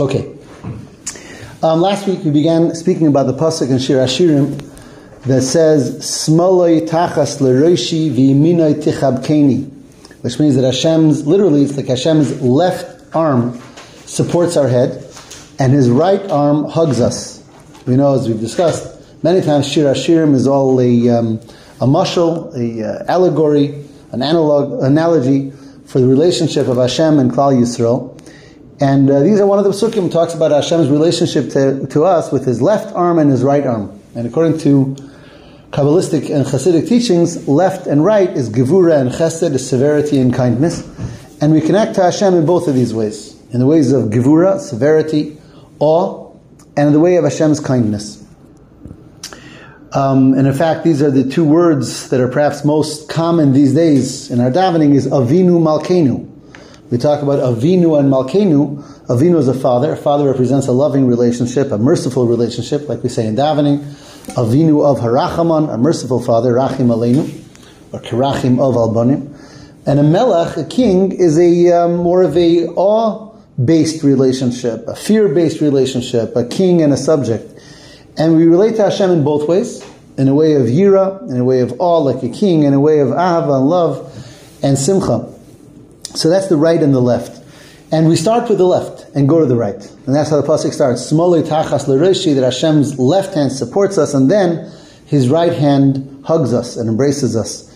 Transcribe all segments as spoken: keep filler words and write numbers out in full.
Okay. Um, last week we began speaking about the Pasuk in Shir Hashirim that says, S'moloi tachas l'roishi v'iminoi tichabkeni, which means that Hashem's, literally it's like Hashem's left arm supports our head and his right arm hugs us. We know, as we've discussed many times, Shir Hashirim is all a, um, a mashal, a uh, allegory, an analog, analogy for the relationship of Hashem and Klal Yisrael. And uh, these are one of the Pasukim talks about Hashem's relationship to, to us with his left arm and his right arm. And according to Kabbalistic and Hasidic teachings, left and right is Gevura and Chesed, is severity and kindness. And we connect to Hashem in both of these ways. In the ways of Gevura, severity, awe, and in the way of Hashem's kindness. Um, and in fact, these are the two words that are perhaps most common these days in our davening is Avinu Malkeinu. We talk about Avinu and Malkeinu. Avinu is a father. A father represents a loving relationship, a merciful relationship, like we say in davening. Avinu of Harachaman, a merciful father, Rachim Aleinu, or Kerachim of Albanim. And a melech, a king, is a um, more of a awe-based relationship, a fear-based relationship, a king and a subject. And we relate to Hashem in both ways, in a way of Yira, in a way of awe, like a king, in a way of Ahava, and love, and Simcha. So that's the right and the left. And we start with the left and go to the right. And that's how the Pasuk starts. Smolei tachas l'roshi, that Hashem's left hand supports us, and then his right hand hugs us and embraces us.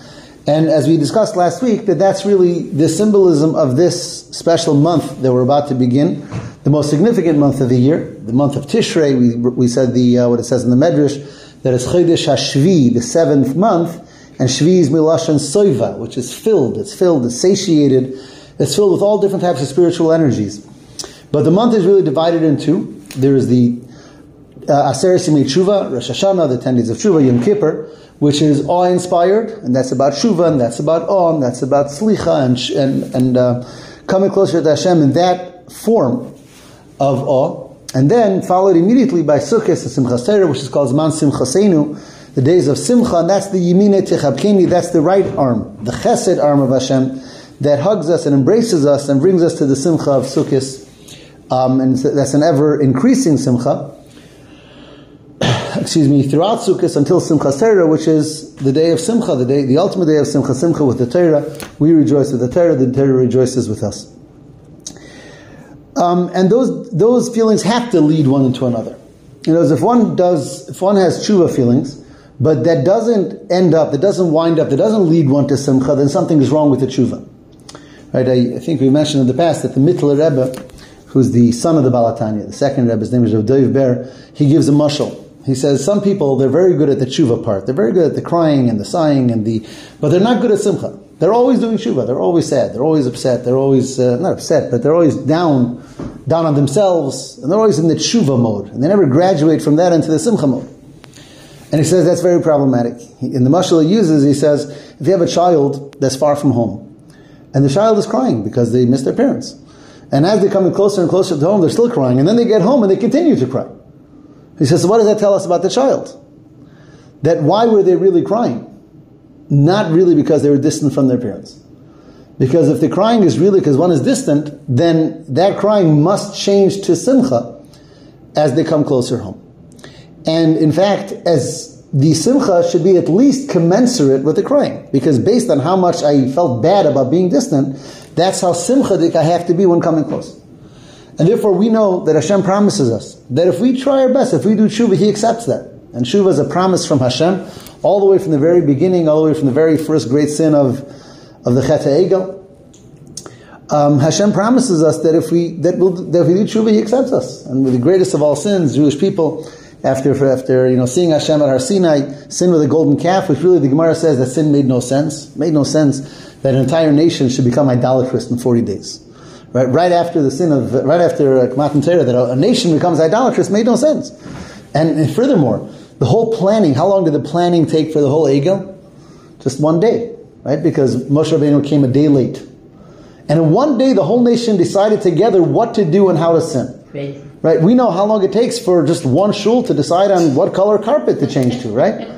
And as we discussed last week, that that's really the symbolism of this special month that we're about to begin, the most significant month of the year, the month of Tishrei. We, we said the uh, what it says in the Medrash, that is Chodesh HaShvi, the seventh month, and Shvi is Milashon Soiva, which is filled, it's filled, it's satiated, it's filled with all different types of spiritual energies. But the month is really divided into, there is the uh, Aseret Yemei Teshuvah, Rosh Hashanah, the ten days of Teshuvah, Yom Kippur, which is awe-inspired, and that's about Shuvah, and that's about awe, and that's about Slicha, and, and, and uh, coming closer to Hashem in that form of awe. And then followed immediately by Sukkos and Simchas Torah, which is called Zman Simchasenu, the days of Simcha, and that's the Yemine Techabkeni, that's the right arm, the Chesed arm of Hashem, that hugs us and embraces us and brings us to the Simcha of Sukkos, um, and that's an ever-increasing Simcha, excuse me, throughout Sukkos until Simchas Torah, which is the day of Simcha, the day, the ultimate day of Simcha, Simcha with the Torah, we rejoice with the Torah, the Torah rejoices with us. Um, and those those feelings have to lead one into another. You know, if one does, if one has Teshuvah feelings, but that doesn't end up, that doesn't wind up, that doesn't lead one to Simcha, then something is wrong with the Teshuvah. Right? I, I think we mentioned in the past that the Mittler Rebbe, who's the son of the Baal HaTanya, the second Rebbe, his name is Rav Doiv Ber, he gives a mashal. He says, some people, they're very good at the Teshuvah part. They're very good at the crying and the sighing, and the, but they're not good at Simcha. They're always doing Teshuvah. They're always sad. They're always upset. They're always, uh, not upset, but they're always down, down on themselves, and they're always in the Teshuvah mode. And they never graduate from that into the Simcha mode. And he says that's very problematic. In the mashal he uses, he says, if you have a child that's far from home, and the child is crying because they miss their parents, and as they're coming closer and closer to home, they're still crying, and then they get home and they continue to cry. He says, so what does that tell us about the child? That why were they really crying? Not really because they were distant from their parents. Because if the crying is really because one is distant, then that crying must change to Simcha as they come closer home. And in fact, as the Simcha should be at least commensurate with the crying. Because based on how much I felt bad about being distant, that's how Simchadik I have to be when coming close. And therefore we know that Hashem promises us that if we try our best, if we do Teshuvah, He accepts that. And Teshuvah is a promise from Hashem, all the way from the very beginning, all the way from the very first great sin of, of the Chet HaEgel. Um, Hashem promises us that if we that, we'll, that if we do Teshuvah, He accepts us. And with the greatest of all sins, Jewish people, After, after you know, seeing Hashem at Har Sinai, sin with a golden calf, which really the Gemara says that sin made no sense. Made no sense that an entire nation should become idolatrous in forty days. Right, right after the sin of, right after Matan Torah, that a nation becomes idolatrous made no sense. And, and furthermore, the whole planning. How long did the planning take for the whole Egel? Just one day, right? Because Moshe Rabbeinu came a day late, and in one day the whole nation decided together what to do and how to sin. Great. Right, we know how long it takes for just one shul to decide on what color carpet to change to, right?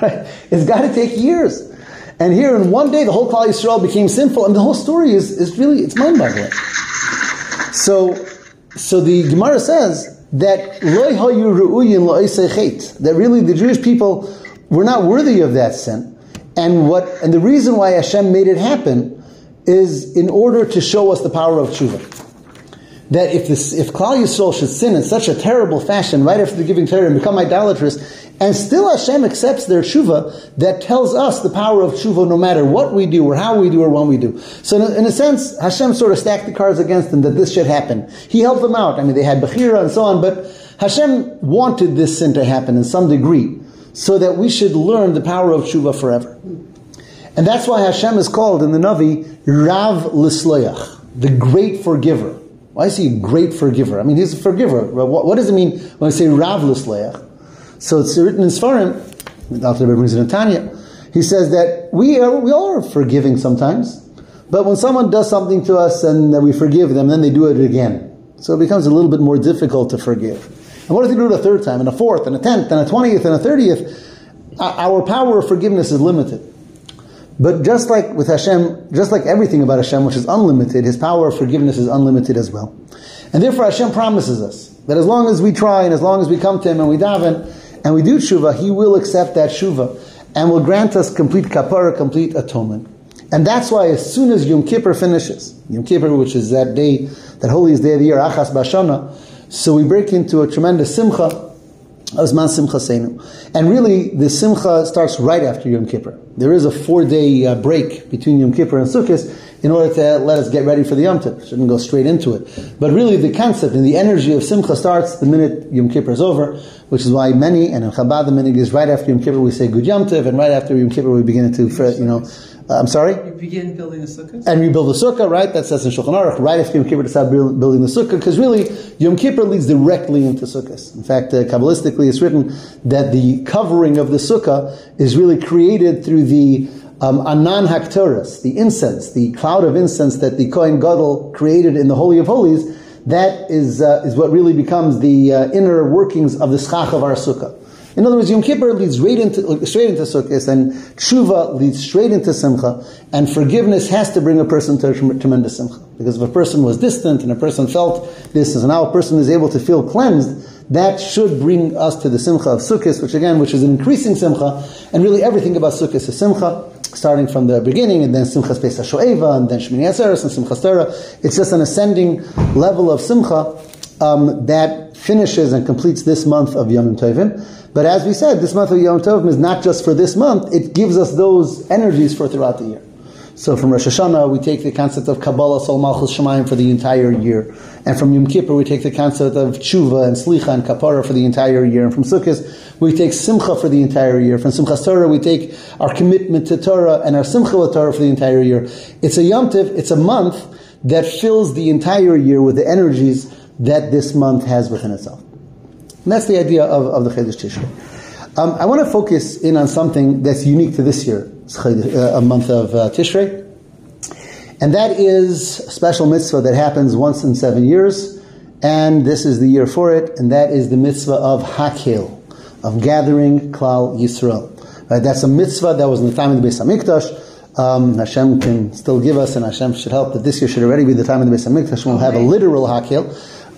Right? It's got to take years. And here in one day, the whole Klal Yisrael became sinful. And the whole story is, is really, it's mind-boggling. So So the Gemara says that that really the Jewish people were not worthy of that sin, and what and the reason why Hashem made it happen is in order to show us the power of Teshuvah. That if this, if Klal Yisrael should sin in such a terrible fashion right after the giving Torah and become idolatrous, and still Hashem accepts their Teshuvah, that tells us the power of Teshuvah no matter what we do or how we do or when we do. So in a, in a sense, Hashem sort of stacked the cards against them that this should happen. He helped them out. I mean, they had Bechira and so on, but Hashem wanted this sin to happen in some degree so that we should learn the power of Teshuvah forever. And that's why Hashem is called in the Navi, Rav Lisloyach, the great forgiver. Why is he a great forgiver? I mean, he's a forgiver. What, what does it mean when I say Rav Lisloyach? So it's written in Sfarim, the Alter Rebbe brings it in Tanya. He says that we are, we all are forgiving sometimes, but when someone does something to us and we forgive them, then they do it again. So it becomes a little bit more difficult to forgive. And what if they do it a third time, and a fourth, and a tenth, and a twentieth, and a thirtieth? Our power of forgiveness is limited. But just like with Hashem, just like everything about Hashem, which is unlimited, His power of forgiveness is unlimited as well. And therefore Hashem promises us that as long as we try, and as long as we come to Him, and we daven, and we do Teshuvah, He will accept that Teshuvah, and will grant us complete Kapara, complete atonement. And that's why as soon as Yom Kippur finishes, Yom Kippur, which is that day, that holiest day of the year, Achas Bashana, so we break into a tremendous Simcha, Azman Simcha Seinu. And really, the Simcha starts right after Yom Kippur. There is a four-day uh, break between Yom Kippur and Sukkos in order to let us get ready for the Yom Tiv. Shouldn't go straight into it. But really, the concept and the energy of Simcha starts the minute Yom Kippur is over, which is why many, and in Chabad, the minute is right after Yom Kippur, we say Good Yom Tiv, and right after Yom Kippur, we begin to, you know, uh, I'm sorry? You begin building the Sukkos? And we build the Sukkah, right? That says in Shulchan Aruch, right after Yom Kippur to start building the Sukkah, because really, Yom Kippur leads directly into Sukkos. In fact, uh, Kabbalistically, it's written that the covering of the Sukkah is really created through the um, Anan Haktoras, the incense, the cloud of incense that the Kohen Gadol created in the Holy of Holies. That is uh, is what really becomes the uh, inner workings of the schach of our Sukkah. In other words, Yom Kippur leads right into, straight into Sukkos, and Teshuvah leads straight into Simcha, and forgiveness has to bring a person to a tremendous Simcha. Because if a person was distant, and a person felt this, and now a person is able to feel cleansed, that should bring us to the Simcha of Sukkos, which again, which is an increasing Simcha, and really everything about Sukkos is Simcha, starting from the beginning, and then Simchas Pesach Shoeva, and then Shemini Atzeres, and Simchas Torah. It's just an ascending level of Simcha um, that finishes and completes this month of Yom Tovim. But as we said, this month of Yom Tovim is not just for this month, it gives us those energies for throughout the year. So from Rosh Hashanah, we take the concept of Kabbalah, Sol Malchus Shemaim for the entire year. And from Yom Kippur, we take the concept of Teshuvah and Slicha and Kapara for the entire year. And from Sukkos, we take Simcha for the entire year. From Simchas Torah, we take our commitment to Torah and our Simcha with Torah for the entire year. It's a Yom Tiv, it's a month that fills the entire year with the energies that this month has within itself. And that's the idea of, of the Chodesh Tishrei. Um, I want to focus in on something that's unique to this year, a month of uh, Tishrei. And that is a special mitzvah that happens once in seven years. And this is the year for it. And that is the mitzvah of Hakhel, of gathering Klal Yisrael. Right, that's a mitzvah that was in the time of the Beis Hamikdash. Um, Hashem can still give us, and Hashem should help, that this year should already be the time of the Beis Hamikdash. We'll have a literal Hakhel.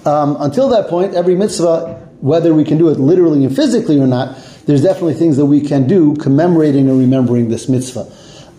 Um, until that point, every mitzvah, whether we can do it literally and physically or not, there's definitely things that we can do commemorating and remembering this mitzvah.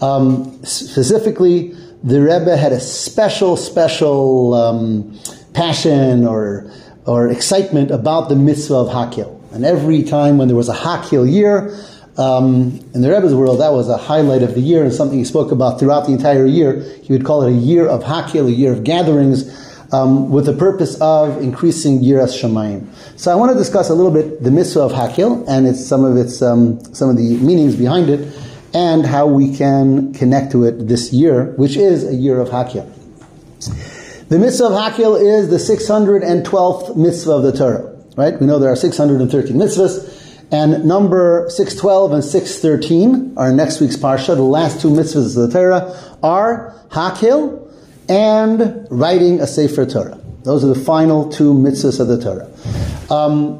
Um, specifically, the Rebbe had a special, special um, passion or or excitement about the mitzvah of Hakhel. And every time when there was a Hakhel year, um, in the Rebbe's world, that was a highlight of the year and something he spoke about throughout the entire year. He would call it a year of Hakhel, a year of gatherings, Um, with the purpose of increasing Yiras Shemaim. So I want to discuss a little bit the mitzvah of Hakhel and its, some of its um, some of the meanings behind it and how we can connect to it this year, which is a year of Hakhel. The mitzvah of Hakhel is the six hundred twelfth mitzvah of the Torah. Right? We know there are six hundred thirteen mitzvahs, and number six twelve and six thirteen, our next week's Parsha, the last two mitzvahs of the Torah, are Hakhel and writing a Sefer Torah. Those are the final two mitzvahs of the Torah. Um,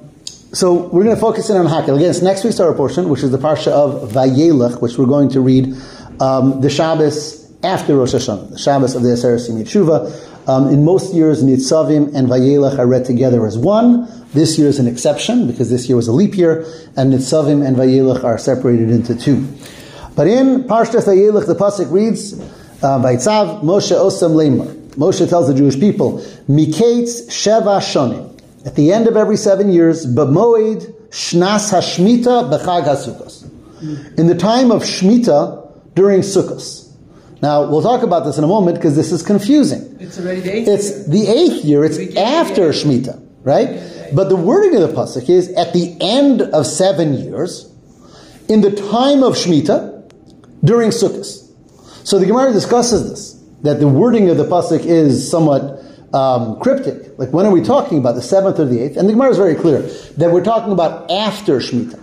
so we're going to focus in on Hakhel. Again, it's next week's Torah portion, which is the Parsha of Vayelech, which we're going to read um, the Shabbos after Rosh Hashanah, the Shabbos of the Aseret Yimei Teshuvah. Um, in most years, Nitzavim and Vayelech are read together as one. This year is an exception, because this year was a leap year, and Nitzavim and Vayelech are separated into two. But in Parsha Vayelech, the Pasuk reads, uh, Vayitzav Moshe Osam Leimar. Moshe tells the Jewish people, Miketz Sheva Shonim. At the end of every seven years, B'moed Shnas HaShmita B'chag HaSukkos. In the time of Shemitah, during Sukkos. Now, we'll talk about this in a moment, because this is confusing. It's already the eighth it's year. It's the eighth year. It's after Shemitah, right? Okay. But the wording of the Pasuk is, at the end of seven years, in the time of Shemitah, during Sukkos. So the Gemara discusses this, that the wording of the Pasuk is somewhat um, cryptic. Like, when are we talking about, the seventh or the eighth? And the Gemara is very clear, that we're talking about after Shemitah.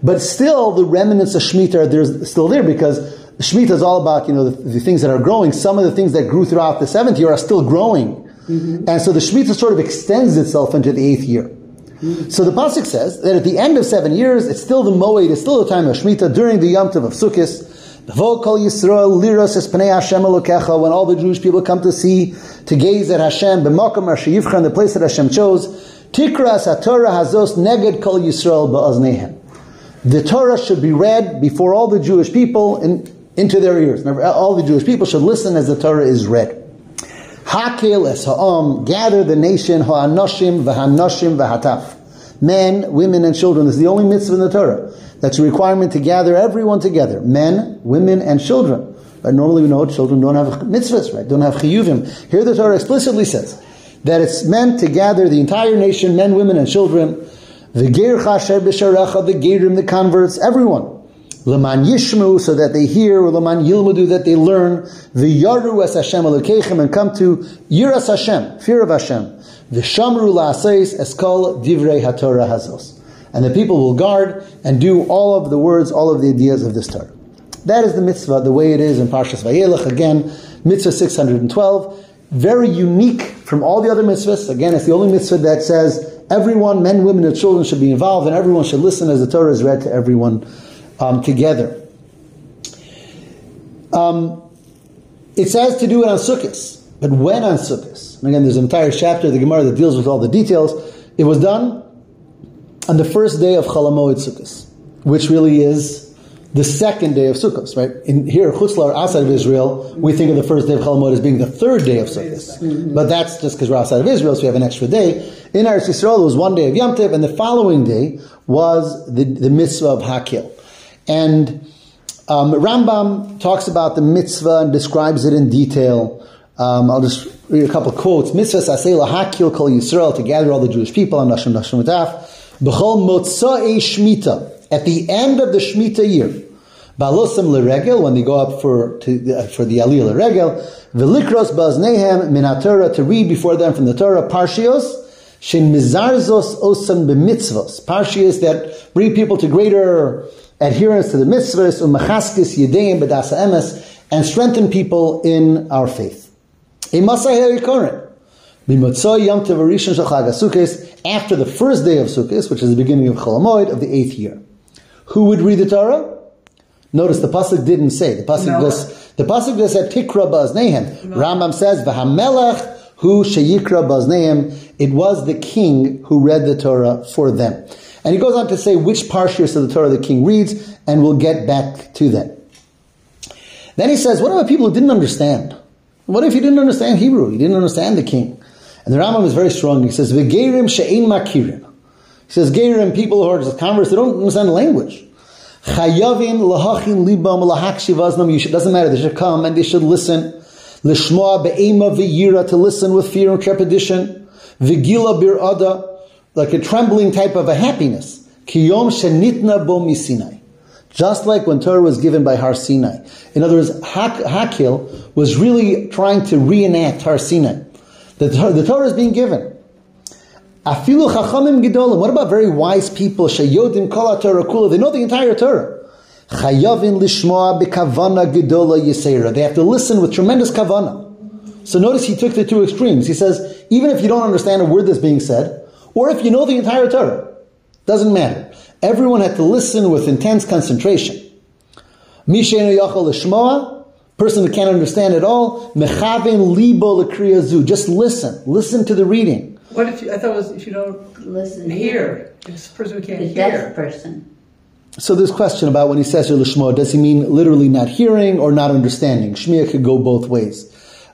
But still, the remnants of Shemitah are still there, because Shemitah is all about, you know, the, the things that are growing. Some of the things that grew throughout the seventh year are still growing. Mm-hmm. And so the Shemitah sort of extends itself into the eighth year. Mm-hmm. So the Pasuk says that at the end of seven years, it's still the Moed, it's still the time of Shemitah, during the Yom Tiv of Sukkos. Klal Yisrael liros es pnei Hashem Elokecha, when all the Jewish people come to see, to gaze at Hashem, b'makom asher yivcha, the place that Hashem chose, tikras haTorah hazos neged kol Yisrael ba'oznehem. The Torah should be read before all the Jewish people, in into their ears. All the Jewish people should listen as the Torah is read. Hakhel es ha'am, gather the nation, ha'anoshim v'hanashim v'hataf. Men, women, and children. This is the only mitzvah in the Torah. That's a requirement to gather everyone together. Men, women, and children. But normally we know children don't have mitzvahs, right? Don't have chiyuvim. Here the Torah explicitly says that it's meant to gather the entire nation, men, women, and children. The gercha sher b'sharecha, the gerim, the converts, everyone. L'man yishmu, so that they hear, or l'man yilmudu, that they learn, v'yaru es Hashem elokechem, and come to yiras Hashem, fear of Hashem, v'shamru la'aseis es kol divrei haTorah hazos, and the people will guard and do all of the words, all of the ideas of this Torah. That is the mitzvah, the way it is in Parshas Vayelech. Again, mitzvah six hundred twelve, very unique from all the other mitzvahs. Again, it's the only mitzvah that says everyone, men, women, and children should be involved, and everyone should listen as the Torah is read to everyone. Um, together. Um, it says to do it on Sukkos, but when on Sukkos? And again, there's an entire chapter of the Gemara that deals with all the details. It was done on the first day of Chol HaMoed Sukkos, which really is the second day of Sukkos, right? In, here, Chutzlar, outside of Israel, we think of the first day of Chol HaMoed as being the third day of Sukkos. Mm-hmm. But that's just because we're outside of Israel, so we have an extra day. In Eretz Yisrael, it was one day of Yom Tiv, and the following day was the, the mitzvah of Hakhel. And um, Rambam talks about the mitzvah and describes it in detail. Um, I'll just read a couple of quotes. Mitzvah saseh lahakil kol Yisrael, to gather all the Jewish people on Nashim Nashim Ataf. B'chol motza'e Shemitah, at the end of the Shemitah year. Balosam leregel, when they go up for to, uh, for the Aliyah leregel. V'likros baznehem min haTorah, to read before them from the Torah. Parshios shen mizarzos osam b'mitzvos. Parshios that bring people to greater adherence to the mitzvahs, umachaskis yedeim b'dasa emes, and strengthen people in our faith. Emasah ha'ikoren, b'motzoi yom tov harishon shel chag hasukkos, after the first day of Sukkos, which is the beginning of Chol HaMoed, of the eighth year. Who would read the Torah? Notice the Pasuk didn't say. The Pasuk no. just the Pasuk just said, tikra ba'aznehem. No. Rambam says, v'hamelech hu sheyikra ba'aznehem. It was the king who read the Torah for them. And he goes on to say which parshas of the Torah the king reads, and we'll get back to that. Then he says, what about people who didn't understand? What if he didn't understand Hebrew? He didn't understand the king. And the Rambam is very strong. He says, V'gerim she'ein makirim. He says, Gerim, people who are just converts, they don't understand the language. Chayavin lahachin libam lahakshiv aznam. It doesn't matter. They should come and they should listen. Lishmoa be'ema v'yira, to listen with fear and trepidation. V'gila bir'ada, like a trembling type of a happiness. Kiyom shenitna bo misinai, just like when Torah was given by Har Sinai. In other words, Hakhel was really trying to reenact Har Sinai. The, the Torah is being given. Afilu chachamim gedolim. What about very wise people? Sheyodim kol haTorah kula. They know the entire Torah. Chayavin lishmoa bekavana gedola yiseira. They have to listen with tremendous kavana. So notice he took the two extremes. He says, even if you don't understand a word that's being said, or if you know the entire Torah, doesn't matter. Everyone had to listen with intense concentration. Misheinu yachol l'shmoa, Person who can't understand at all, mechaven libo lekriyazu. Just listen. Listen to the reading. What if you, I thought it was if you don't listen hear? It's a person who can't the hear. Deaf person. So there's a question about when he says Yerlishmo, does he mean literally not hearing or not understanding? Shmiya could go both ways.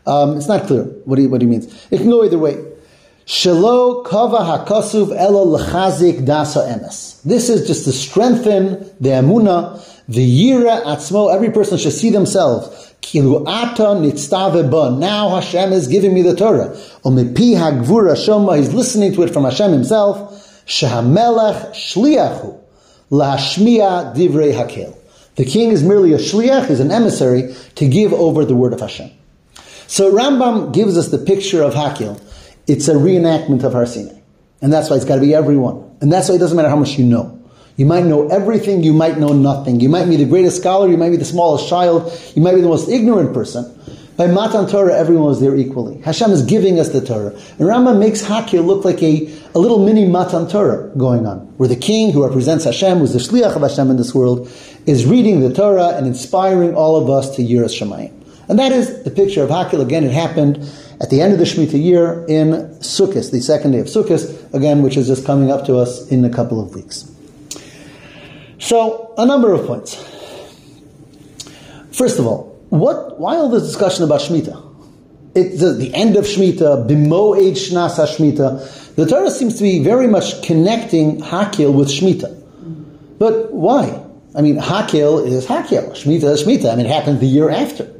Um, it's not clear what he what he means. It can go either way. Shelo kava hakasuv elo lechazik dasa emes. This is just to strengthen the amuna, the yira atzmo. Every person should see themselves. Kilu ata nitzave ba. Now Hashem is giving me the Torah. Umipi hagvura shoma. He's listening to it from Hashem Himself. Shehamelech shliachu lahashmiya divrei hakel. The king is merely a shliach, is an emissary to give over the word of Hashem. So Rambam gives us the picture of Hakhel. It's a reenactment of Har Sinai. And that's why it's got to be everyone. And that's why it doesn't matter how much you know. You might know everything, you might know nothing. You might be the greatest scholar, you might be the smallest child, you might be the most ignorant person. By Matan Torah, everyone was there equally. Hashem is giving us the Torah. And Rambam makes Hakhel look like a, a little mini Matan Torah going on, where the king who represents Hashem, who's the shliach of Hashem in this world, is reading the Torah and inspiring all of us to Yiras Shemaim. And that is the picture of Hakhel. Again, it happened at the end of the Shemitah year in Sukkos, the second day of Sukkos, again, which is just coming up to us in a couple of weeks. So, a number of points. First of all, what? Why all this discussion about Shemitah? It's the, the end of Shemitah, bimoed shnas ha-Shemitah. The Torah seems to be very much connecting Hakhel with Shemitah. But why? I mean, Hakhel is Hakhel, Shemitah is Shemitah. I mean, it happened the year after.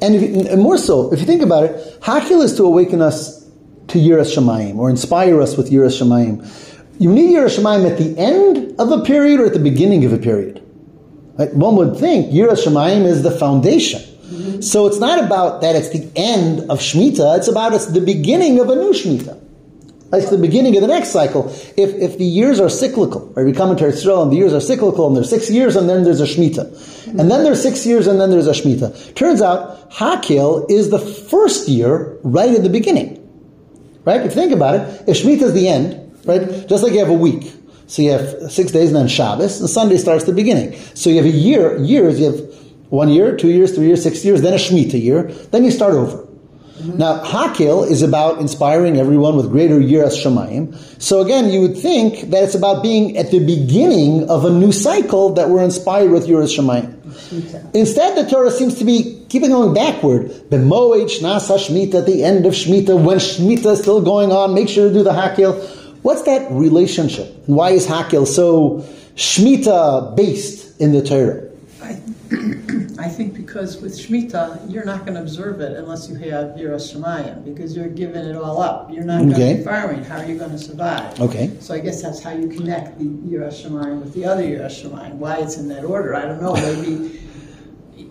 And, if you, and more so, if you think about it, Hakhel is to awaken us to Yiras Shemaim, or inspire us with Yiras Shemaim. You need Yiras Shemaim at the end of a period or at the beginning of a period. Right? One would think Yiras Shemaim is the foundation. Mm-hmm. So it's not about that it's the end of Shemitah, it's about it's the beginning of a new Shemitah. It's the beginning of the next cycle. If if the years are cyclical, right? We come into Israel and the years are cyclical, and there's six years, and then there's a Shemitah. Mm-hmm. And then there's six years, and then there's a Shemitah. Turns out, Hakhel is the first year right at the beginning. Right? If you think about it, if Shemitah is the end, right? Just like you have a week. So you have six days, and then Shabbos, and Sunday starts the beginning. So you have a year, years, you have one year, two years, three years, six years, then a Shemitah year, then you start over. Now, Hakhel is about inspiring everyone with greater Yiras Shemaim. So again, you would think that it's about being at the beginning of a new cycle that we're inspired with Yiras Shemaim. Shemitah. Instead, the Torah seems to be keeping going backward. B'moed shnas ha-Shemitah, at the end of Shemitah, when Shemitah is still going on, make sure to do the Hakhel. What's that relationship? And why is Hakhel so Shemitah-based in the Torah? I think because with Shemitah, you're not going to observe it unless you have Yiras Shemayim, because you're giving it all up. You're not okay. going to be farming. How are you going to survive? Okay. So I guess that's how you connect the Yiras Shemayim with the other Yiras Shemayim. Why it's in that order, I don't know. Maybe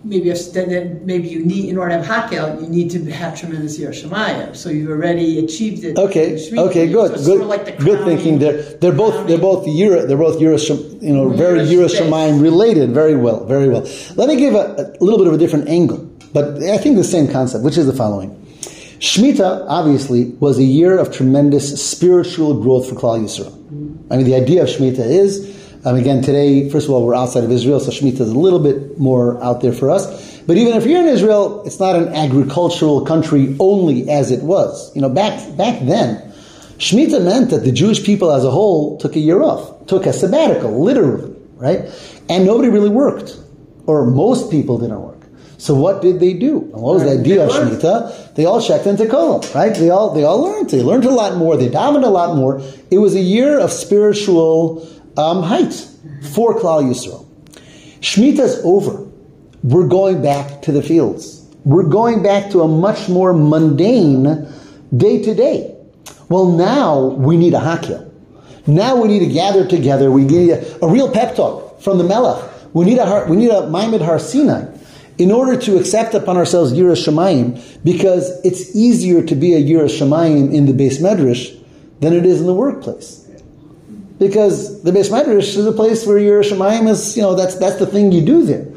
maybe if, then maybe you need, in order to have Hakhel, you need to have tremendous Yiras Shemayim. So you've already achieved it. Okay. Okay. Good. So it's good. Sort of like the crowning, good thinking. They're they're both crowning. they're both Yira they're both Yiras Shemayim. You know, very Yiras Shemaim related, very well, very well. Let me give a, a little bit of a different angle, but I think the same concept, which is the following. Shemitah, obviously, was a year of tremendous spiritual growth for Klal Yisrael. I mean, the idea of Shemitah is, um, again, today, first of all, we're outside of Israel, so Shemitah is a little bit more out there for us. But even if you're in Israel, it's not an agricultural country only as it was. You know, back back then, Shemitah meant that the Jewish people as a whole took a year off, took a sabbatical, literally, right? And nobody really worked, or most people didn't work. So what did they do? And what was the idea of Shemitah? They all checked into Kollel, right? They all they all learned. They learned a lot more. They davened a lot more. It was a year of spiritual um, height for Klal Yisrael. Shemitah's over. We're going back to the fields. We're going back to a much more mundane day-to-day. Well, now we need a Hakhel. Now we need to gather together. We need a, a real pep talk from the Melech. We need a we need a Maimed Har Sinai in order to accept upon ourselves Yiras Shemaim, because it's easier to be a Yiras Shemaim in the Beis Medrash than it is in the workplace. Because the Beis Medrash is a place where Yiras Shemaim is, you know, that's that's the thing you do there.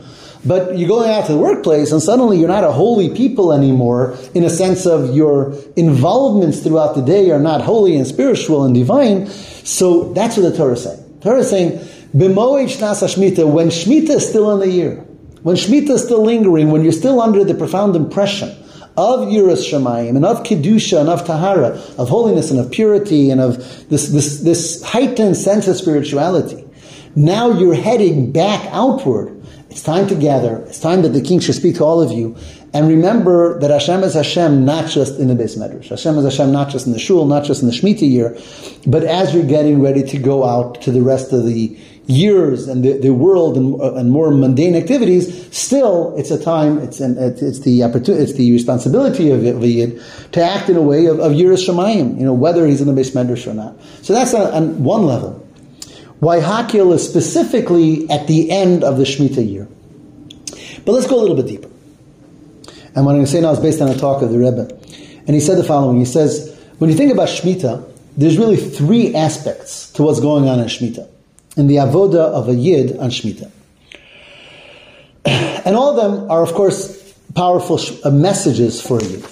But you're going out to the workplace, and suddenly you're not a holy people anymore, in a sense of your involvements throughout the day are not holy and spiritual and divine. So that's what the Torah is saying. The Torah is saying, B'moed shnas ha-Shemitah, when Shemitah is still in the year, when Shemitah is still lingering, when you're still under the profound impression of Yiras Shemaim and of Kedusha and of Tahara, of holiness and of purity and of this, this, this heightened sense of spirituality, now you're heading back outward. It's time to gather. It's time that the king should speak to all of you. And remember that Hashem is Hashem, not just in the Beis Medrash. Hashem is Hashem, not just in the Shul, not just in the Shemitah year, but as you're getting ready to go out to the rest of the years and the, the world and, uh, and more mundane activities, still it's a time, it's an, it's the opportunity, it's the responsibility of the Yid to act in a way of, of Yiras Shemayim, you know, whether he's in the Beis Medrash or not. So that's on, on one level. Why Hakhel is specifically at the end of the Shemitah year. But let's go a little bit deeper. And what I'm going to say now is based on a talk of the Rebbe. And he said the following. He says, when you think about Shemitah, there's really three aspects to what's going on in Shemitah, in the avoda of a Yid on Shemitah. And all of them are, of course, powerful messages for a Yid.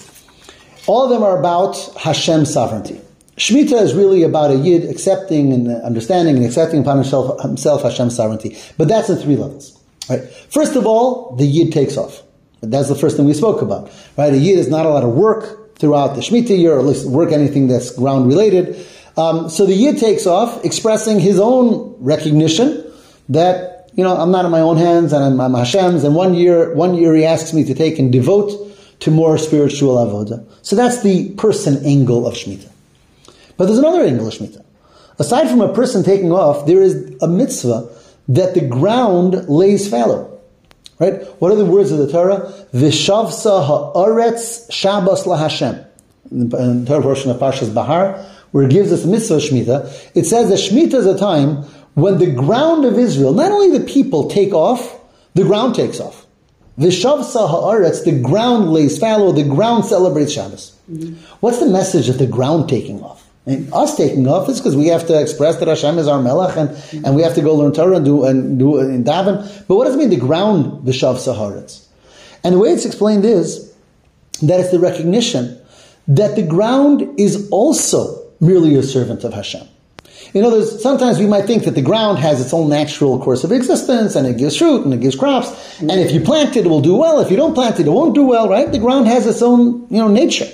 All of them are about Hashem's sovereignty. Shemitah is really about a Yid accepting and understanding and accepting upon himself, himself Hashem's sovereignty. But that's in three levels. Right? First of all, the Yid takes off. That's the first thing we spoke about, right? A Yid is not allowed to work throughout the Shemitah year, or at least work anything that's ground-related. Um, so the Yid takes off, expressing his own recognition that, you know, I'm not in my own hands, and I'm, I'm Hashem's, and one year one year he asks me to take and devote to more spiritual avodah. So that's the person angle of Shemitah. But there's another angle of Shemitah. Aside from a person taking off, there is a mitzvah that the ground lays fallow. Right? What are the words of the Torah? Vishavsa ha'aretz Shabbos laHashem. In the Torah portion of Parsha's Bahar, where it gives us the mitzvah of Shemitah, it says that Shemitah is a time when the ground of Israel, not only the people take off, the ground takes off. Vishavsa ha'aretz, the ground lays fallow, the ground celebrates Shabbos. Mm-hmm. What's the message of the ground taking off? And us taking off is because we have to express that Hashem is our Melech, and, mm-hmm. and we have to go learn Torah and do and do in Daven. But what does it mean the ground b'shav saharetz? And the way it's explained is that it's the recognition that the ground is also merely a servant of Hashem. In other words, sometimes we might think that the ground has its own natural course of existence, and it gives fruit, and it gives crops, mm-hmm. and if you plant it, it will do well. If you don't plant it, it won't do well, right? The ground has its own, you know, nature.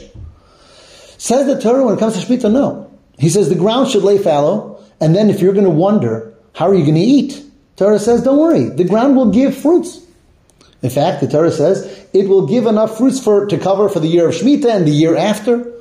Says the Torah when it comes to Shemitah, no. He says the ground should lay fallow, and then if you're going to wonder, how are you going to eat? Torah says, don't worry, the ground will give fruits. In fact, the Torah says, it will give enough fruits for to cover for the year of Shemitah and the year after.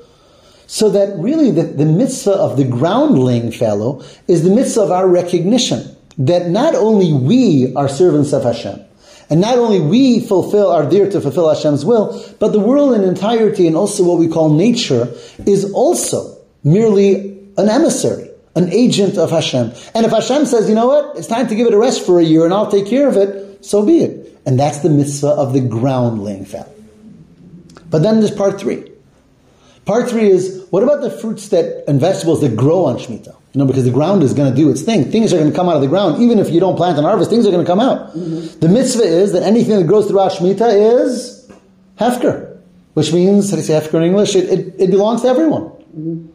So that really the, the mitzvah of the ground laying fallow is the mitzvah of our recognition that not only we are servants of Hashem, and not only we fulfill our dear to fulfill Hashem's will, but the world in entirety and also what we call nature is also merely an emissary, an agent of Hashem. And if Hashem says, you know what, it's time to give it a rest for a year and I'll take care of it, so be it. And that's the mitzvah of the ground laying fallow. But then there's part three. Part three is, what about the fruits that and vegetables that grow on Shemitah? You know, because the ground is going to do its thing. Things are going to come out of the ground. Even if you don't plant and harvest, things are going to come out. Mm-hmm. The mitzvah is that anything that grows throughout Shemitah is hefker, which means, how do you say hefker in English? It, it, it belongs to everyone. Mm-hmm.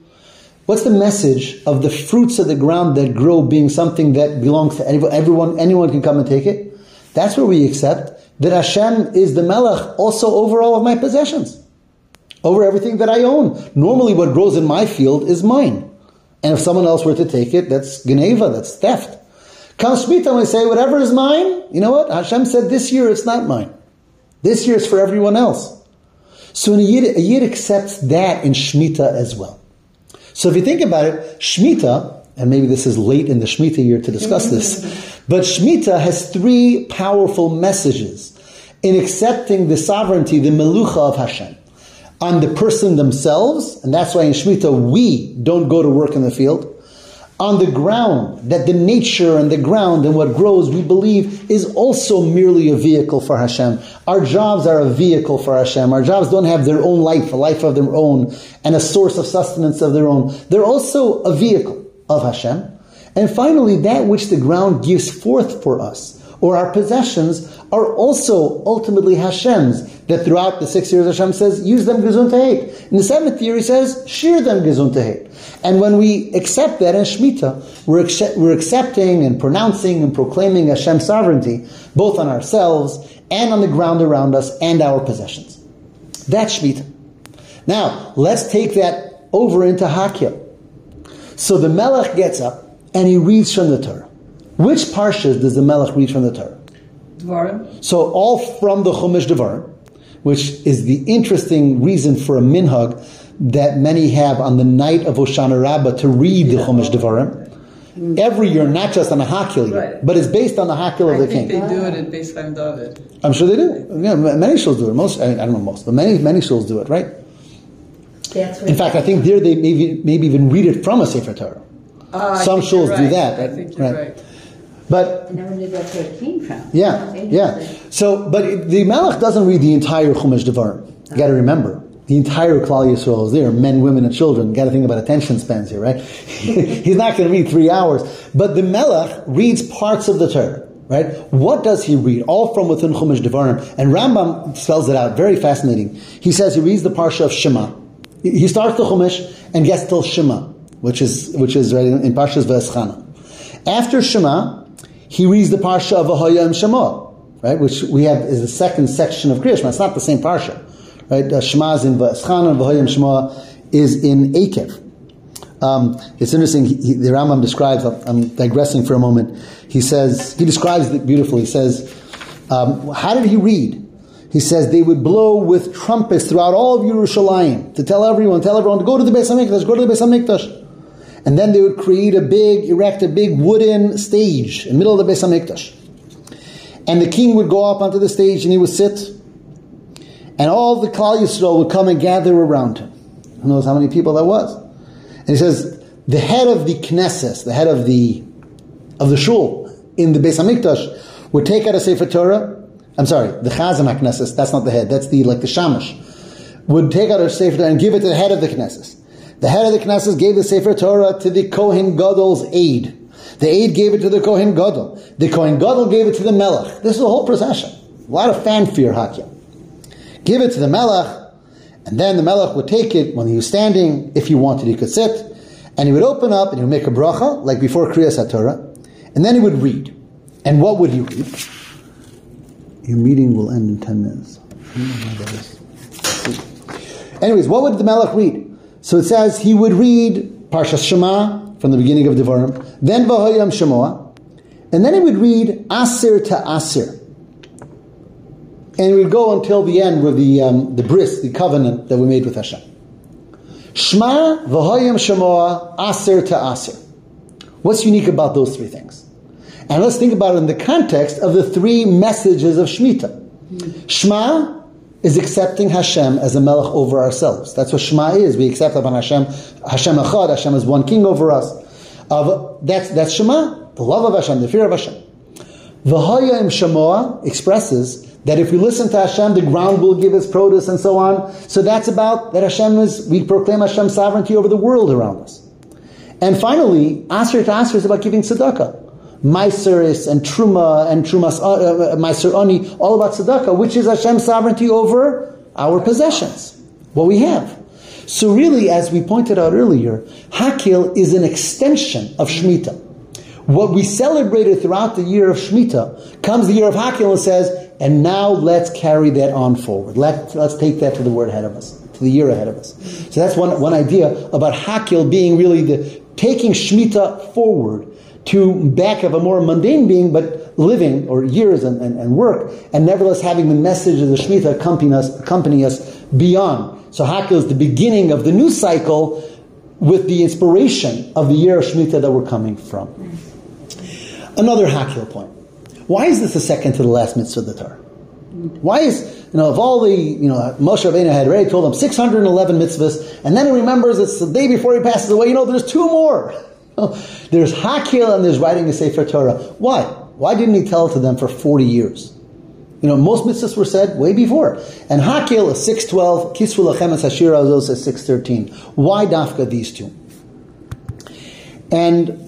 What's the message of the fruits of the ground that grow being something that belongs to everyone? Anyone can come and take it? That's where we accept that Hashem is the Melech also over all of my possessions. Over everything that I own. Normally what grows in my field is mine. And if someone else were to take it, that's gneva, that's theft. Comes Shemitah, we say, whatever is mine, you know what? Hashem said this year it's not mine. This year it's for everyone else. So a Yid, a Yid accepts that in Shemitah as well. So if you think about it, Shemitah, and maybe this is late in the Shemitah year to discuss this, but Shemitah has three powerful messages in accepting the sovereignty, the melucha of Hashem. On the person themselves, and that's why in Shemitah we don't go to work in the field. On the ground, that the nature and the ground and what grows, we believe, is also merely a vehicle for Hashem. Our jobs are a vehicle for Hashem. Our jobs don't have their own life, a life of their own, and a source of sustenance of their own. They're also a vehicle of Hashem. And finally, that which the ground gives forth for us, or our possessions are also ultimately Hashem's, that throughout the six years Hashem says, use them gesundheit. In the seventh year he says, shear them gesundheit. And when we accept that in Shemitah, we're, accept, we're accepting and pronouncing and proclaiming Hashem's sovereignty, both on ourselves and on the ground around us and our possessions. That's Shemitah. Now, let's take that over into Hakhel. So the Melech gets up and he reads from the Torah. Which Parshas does the Melech read from the Torah? Dvarim. So all from the Chumash Dvarim, which is the interesting reason for a minhag that many have on the night of Hoshana Rabbah to read yeah. the Chumash Devarim. Every year, not just on the Hakhel year, right. but it's based on the Hakhel of the king. I think they do it at Beis Hamikdash. I'm sure they do. Yeah, many shuls do it. Most, I, mean, I don't know most, but many many shuls do it, right? That's in fact, I think there they maybe, maybe even read it from a Sefer Torah. Uh, Some shuls right. do that. I think you're right. right. But I never knew that's where it came from. Yeah, yeah. So, but the Melech doesn't read the entire Chumash Devarim. You got to remember, the entire Klal Yisrael is there, men, women, and children. You got to think about attention spans here, right? He's not going to read three hours. But the Melech reads parts of the Torah, right? What does he read? All from within Chumash Devarim. And Rambam spells it out, very fascinating. He says he reads the Parsha of Shema. He starts the Chumash and gets till Shema, which is which is right in Parshas Vayeschanan. After Shema, he reads the Parsha of Ahoya and Shema, right? Which we have is the second section of Kriyashma. It's not the same Parsha, right? Uh, Shema is in Va'eschan and Ahoya and Shema is in Akev. Um, it's interesting, he, he, the Rambam describes, I'm, I'm digressing for a moment, he says, he describes it beautifully. He says, um, how did he read? He says, they would blow with trumpets throughout all of Yerushalayim to tell everyone, tell everyone to go to the Beis Hamikdash, go to the Beis Hamikdash. And then they would create a big, erect a big wooden stage in the middle of the Beis Hamikdash. And the king would go up onto the stage and he would sit. And all the Klal Yisrael would come and gather around him. Who knows how many people that was? And he says, the head of the Knesset, the head of the of the shul in the Beis Hamikdash, would take out a Sefer Torah. I'm sorry, the Chazan HaKnesset, that's not the head, that's the like the Shamash, would take out a Sefer Torah and give it to the head of the Knesset. The head of the Knesset gave the Sefer Torah to the Kohen Gadol's aide. The aide gave it to the Kohen Gadol. The Kohen Gadol gave it to the Melech. This is a whole procession. A lot of fanfare, Hakhel. Give it to the Melech, and then the Melech would take it when he was standing. If he wanted, he could sit. And he would open up, and he would make a bracha, like before Kriyas HaTorah. And then he would read. And what would he read? Your meeting will end in ten minutes. Anyways, what would the Melech read? So it says he would read Parsha Shema from the beginning of Devarim, then Vahoyam Shema, and then he would read Aser to Aser. And he would go until the end with the um, the bris, the covenant that we made with Hashem. Shema, Vahoyam Shema, Aser to Aser. What's unique about those three things? And let's think about it in the context of the three messages of Shemitah. Mm-hmm. Shema is accepting Hashem as a melech over ourselves. That's what Shema is. We accept upon Hashem, Hashem Echad, Hashem is one king over us. Uh, that's, that's Shema, the love of Hashem, the fear of Hashem. V'haya im Shema expresses that if we listen to Hashem, the ground will give its produce and so on. So that's about that Hashem is, we proclaim Hashem's sovereignty over the world around us. And finally, Asher to Asher is about giving tzedakah. Maiseris and Truma and Trumas uh, Maiser Oni, all about Tzedakah, which is Hashem's sovereignty over our possessions, what we have. So really, as we pointed out earlier, Hakhel is an extension of Shemitah. What we celebrated throughout the year of Shemitah comes the year of Hakhel and says, and now let's carry that on forward. Let, let's take that to the word ahead of us, to the year ahead of us. So that's one, one idea about Hakhel being really the taking Shemitah forward to back of a more mundane being, but living, or years and, and, and work, and nevertheless having the message of the Shemitah accompany us, accompany us beyond. So Hakhel is the beginning of the new cycle with the inspiration of the year of Shemitah that we're coming from. Another Hakhel point. Why is this the second to the last mitzvah of the Torah? Why is... You know, of all the, you know, Moshe Rabbeinu had already told him six hundred eleven mitzvahs, and then he remembers it's the day before he passes away, you know, there's two more. There's Hakhel and there's writing a Sefer Torah. Why? Why didn't he tell it to them for forty years? You know, most mitzvahs were said way before. And Hakhel is six twelve, Kisru Lachem and Sashir Azos is six thirteen. Why dafka these two? And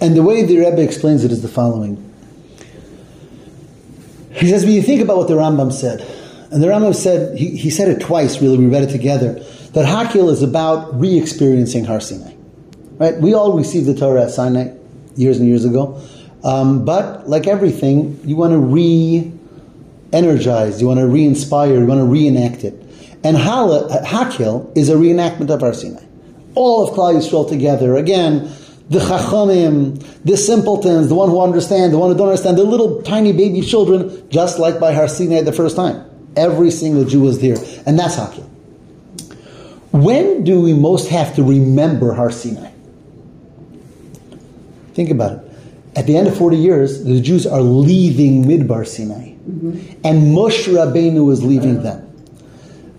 And the way the Rebbe explains it is the following. He says, when you think about what the Rambam said, and the Rambam said, he, he said it twice, really, we read it together, that Hakhel is about re-experiencing Har Sinai. Right? We all received the Torah at Sinai years and years ago, um, but like everything, you want to re-energize, you want to re-inspire, you want to reenact it. And Hakhel is a reenactment of Har Sinai. All of Klal Yisrael together, again, the Chachamim, the simpletons, the one who understand, the one who don't understand, the little tiny baby children, just like by Har Sinai the first time. Every single Jew was there. And that's Hakhel. When do we most have to remember Har Sinai? Think about it. At the end of forty years, the Jews are leaving Midbar Sinai. Mm-hmm. And Moshe Rabbeinu is leaving them.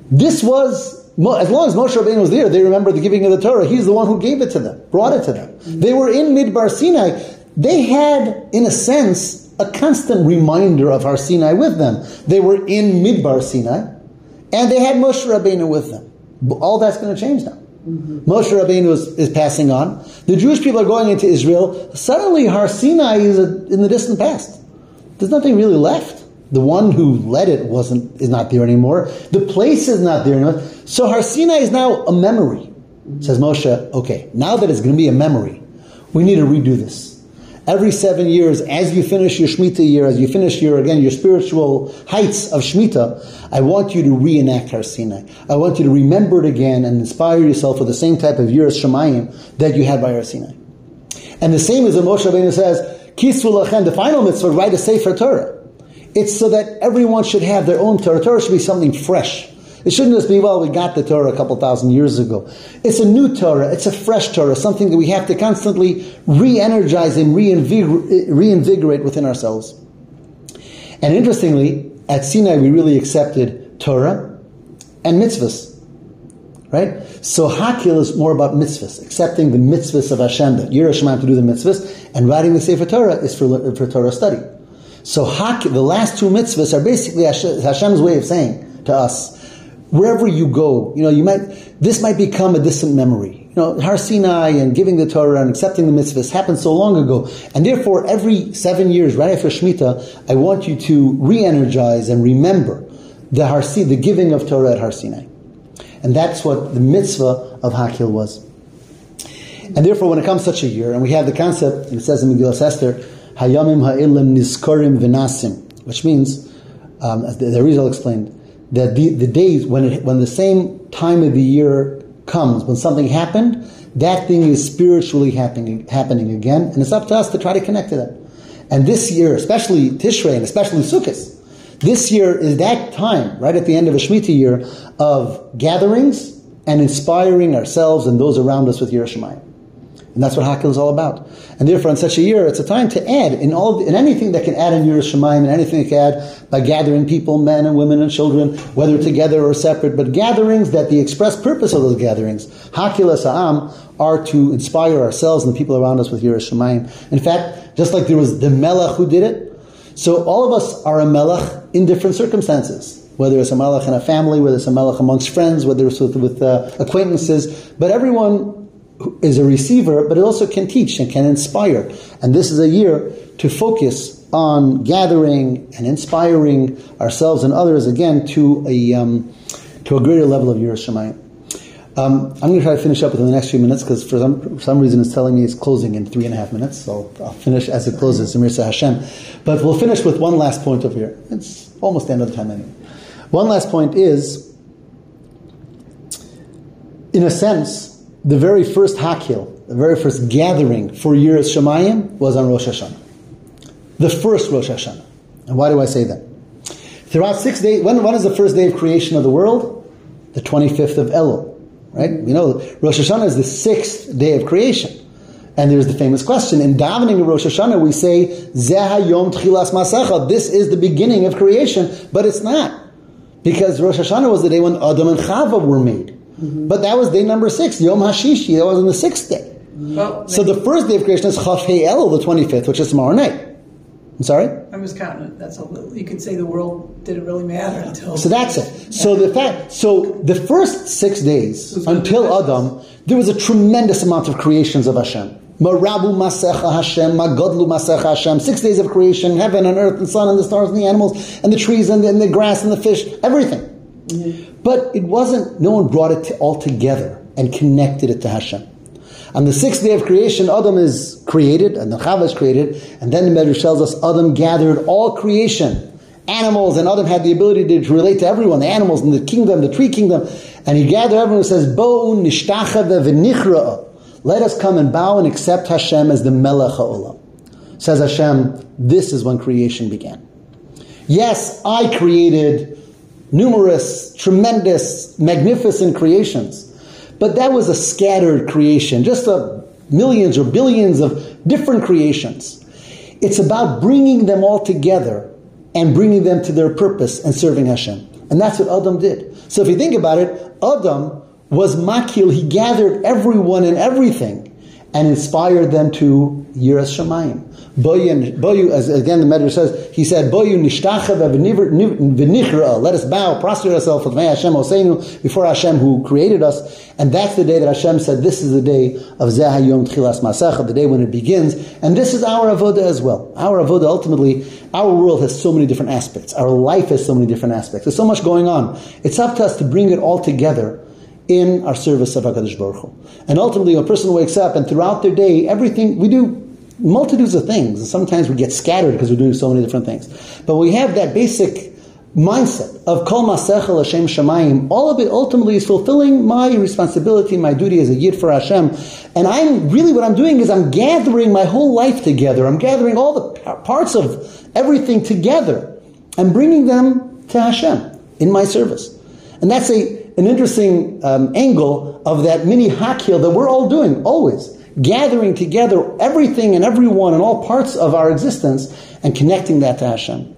This was... As long as Moshe Rabbeinu was there, they remember the giving of the Torah. He's the one who gave it to them, brought it to them. They were in Midbar Sinai. They had, in a sense, a constant reminder of Har Sinai with them. They were in Midbar Sinai, and they had Moshe Rabbeinu with them. All that's going to change now. Mm-hmm. Moshe Rabbeinu is, is passing on. The Jewish people are going into Israel. Suddenly, Har Sinai is a, in the distant past. There's nothing really left. The one who led it wasn't is not there anymore. The place is not there anymore. So Har Sinai is now a memory. Says Moshe, okay, now that it's going to be a memory, we need to redo this. Every seven years, as you finish your Shemitah year, as you finish your, again, your spiritual heights of Shemitah, I want you to reenact Har Sinai. I want you to remember it again and inspire yourself with the same type of year as Shemaim that you had by Har Sinai. And the same as the Moshe Rabbeinu says, Kisvu Lachem, the final mitzvah, write a Sefer Torah. It's so that everyone should have their own Torah. Torah should be something fresh. It shouldn't just be, well, we got the Torah a couple thousand years ago. It's a new Torah. It's a fresh Torah, something that we have to constantly re-energize and reinvigor- reinvigorate within ourselves. And interestingly, at Sinai, we really accepted Torah and mitzvahs. Right? So Hakhel is more about mitzvahs, accepting the mitzvahs of Hashem, that Yira Shemaim to do the mitzvahs, and writing the Sefer Torah is for, for Torah study. So Hakhel, the last two mitzvahs are basically Hashem's way of saying to us, wherever you go, you know, you might, this might become a distant memory. You know, Har Sinai and giving the Torah and accepting the mitzvahs happened so long ago. And therefore, every seven years, right after Shemitah, I want you to re-energize and remember the Har Sinai, the giving of Torah at Har Sinai. And that's what the mitzvah of Hakhel was. And therefore, when it comes such a year, and we have the concept, and it says in Megillas Esther, Hayamim ha'ilim niskorim v'nasim, which means, um, as the, the Rizal explained, that the, the days when it, when the same time of the year comes, when something happened, that thing is spiritually happening happening again, and it's up to us to try to connect to that. And this year, especially Tishrei and especially Sukkos, this year is that time, right at the end of a Shemitah year, of gatherings and inspiring ourselves and those around us with Yerushalayim. And that's what Hakhel is all about. And therefore, on such a year, it's a time to add in all, the, in anything that can add in Yiras Shamayim, and anything that can add by gathering people, men and women and children, whether together or separate, but gatherings that the express purpose of those gatherings, Hakhel as Ha'am, are to inspire ourselves and the people around us with Yiras Shamayim. In fact, just like there was the Melech who did it, so all of us are a Melech in different circumstances. Whether it's a Melech in a family, whether it's a Melech amongst friends, whether it's with, with uh, acquaintances, but everyone is a receiver, but it also can teach and can inspire. And this is a year to focus on gathering and inspiring ourselves and others again to a um, to a greater level of Yiras Shamayim. Um, I'm going to try to finish up within the next few minutes because for some for some reason it's telling me it's closing in three and a half minutes. So I'll finish as it closes. Mirza Hashem, but we'll finish with one last point over here. It's almost the end of the time anyway. One last point is, in a sense, the very first Hakhel, the very first gathering for Yiras Shamayim was on Rosh Hashanah. The first Rosh Hashanah. And why do I say that? Throughout six days, when, when is the first day of creation of the world? The twenty-fifth of Elul, right? We know Rosh Hashanah is the sixth day of creation. And there's the famous question. In davening of Rosh Hashanah, we say, Zeha Yom Tchilas Masecha, this is the beginning of creation, but it's not. Because Rosh Hashanah was the day when Adam and Chava were made. Mm-hmm. But that was day number six, Yom HaShishi. That was on the sixth day. Mm-hmm. Well, so the first day of creation is Chaf Hei Elul, the twenty-fifth, which is tomorrow night. I'm sorry? I'm just counting it. That's a little, you could say the world didn't really matter until... So that's it. So the fact, so the first six days until Adam, there was a tremendous amount of creations of Hashem. Marabu Masecha Hashem, Magodlu Masecha Hashem. Six days of creation, heaven and earth and sun and the stars and the animals and the trees and the, and the grass and the fish, everything. Mm-hmm. But it wasn't, no one brought it to, all together and connected it to Hashem. On the sixth day of creation, Adam is created and the Chava is created, and then the Medrash tells us Adam gathered all creation, animals, and Adam had the ability to relate to everyone, the animals and the kingdom, the tree kingdom, and he gathered everyone and says, Bo'u nishtachava v'nichra'a. Let us come and bow and accept Hashem as the Melech HaOlam. Says Hashem, this is when creation began. Yes, I created numerous, tremendous, magnificent creations, but that was a scattered creation, just a millions or billions of different creations. It's about bringing them all together and bringing them to their purpose and serving Hashem. And that's what Adam did. So if you think about it, Adam was Makhil, he gathered everyone and everything and inspired them to Yiras Shemaim. Boyu, boyu, as again the Medrash says, he said, Boyu nishtacha v'nichra, let us bow, prostrate ourselves Hashem Oseinu, before Hashem who created us. And that's the day that Hashem said, this is the day of Zeh HaYom Tchilas Masecha, the day when it begins. And this is our avoda as well. Our avoda, ultimately, our world has so many different aspects. Our life has so many different aspects. There's so much going on. It's up to us to bring it all together in our service of HaKadosh Baruch Hu. And ultimately, a person wakes up and throughout their day, everything, we do multitudes of things, and sometimes we get scattered because we're doing so many different things. But we have that basic mindset of Kol Masechel Hashem Shemayim. All of it ultimately is fulfilling my responsibility, my duty as a Yid for Hashem. And I'm really, what I'm doing is I'm gathering my whole life together. I'm gathering all the parts of everything together and bringing them to Hashem in my service. And that's a an interesting um, angle of that mini Hakhel that we're all doing, always. Gathering together everything and everyone and all parts of our existence and connecting that to Hashem.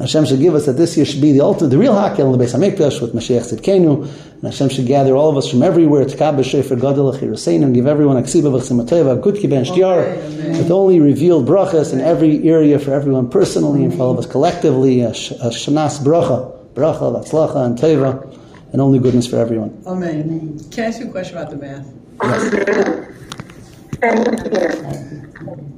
Hashem should give us that this year should be the ultimate, the real Hakhel in the Beis Hamikdash with Mashiach Tzidkenu. And Hashem should gather all of us from everywhere to Kabbalistic for Gadol Achiruseinu and give everyone a ksiba v'chsimateva, good kibbeh and shtiyar, with only revealed brachas in every area for everyone personally and for all of us collectively. A shanas bracha, bracha, v'atzlacha and teva, and only goodness for everyone. Amen. Can I ask you a question about the bath? Yes. Thank you.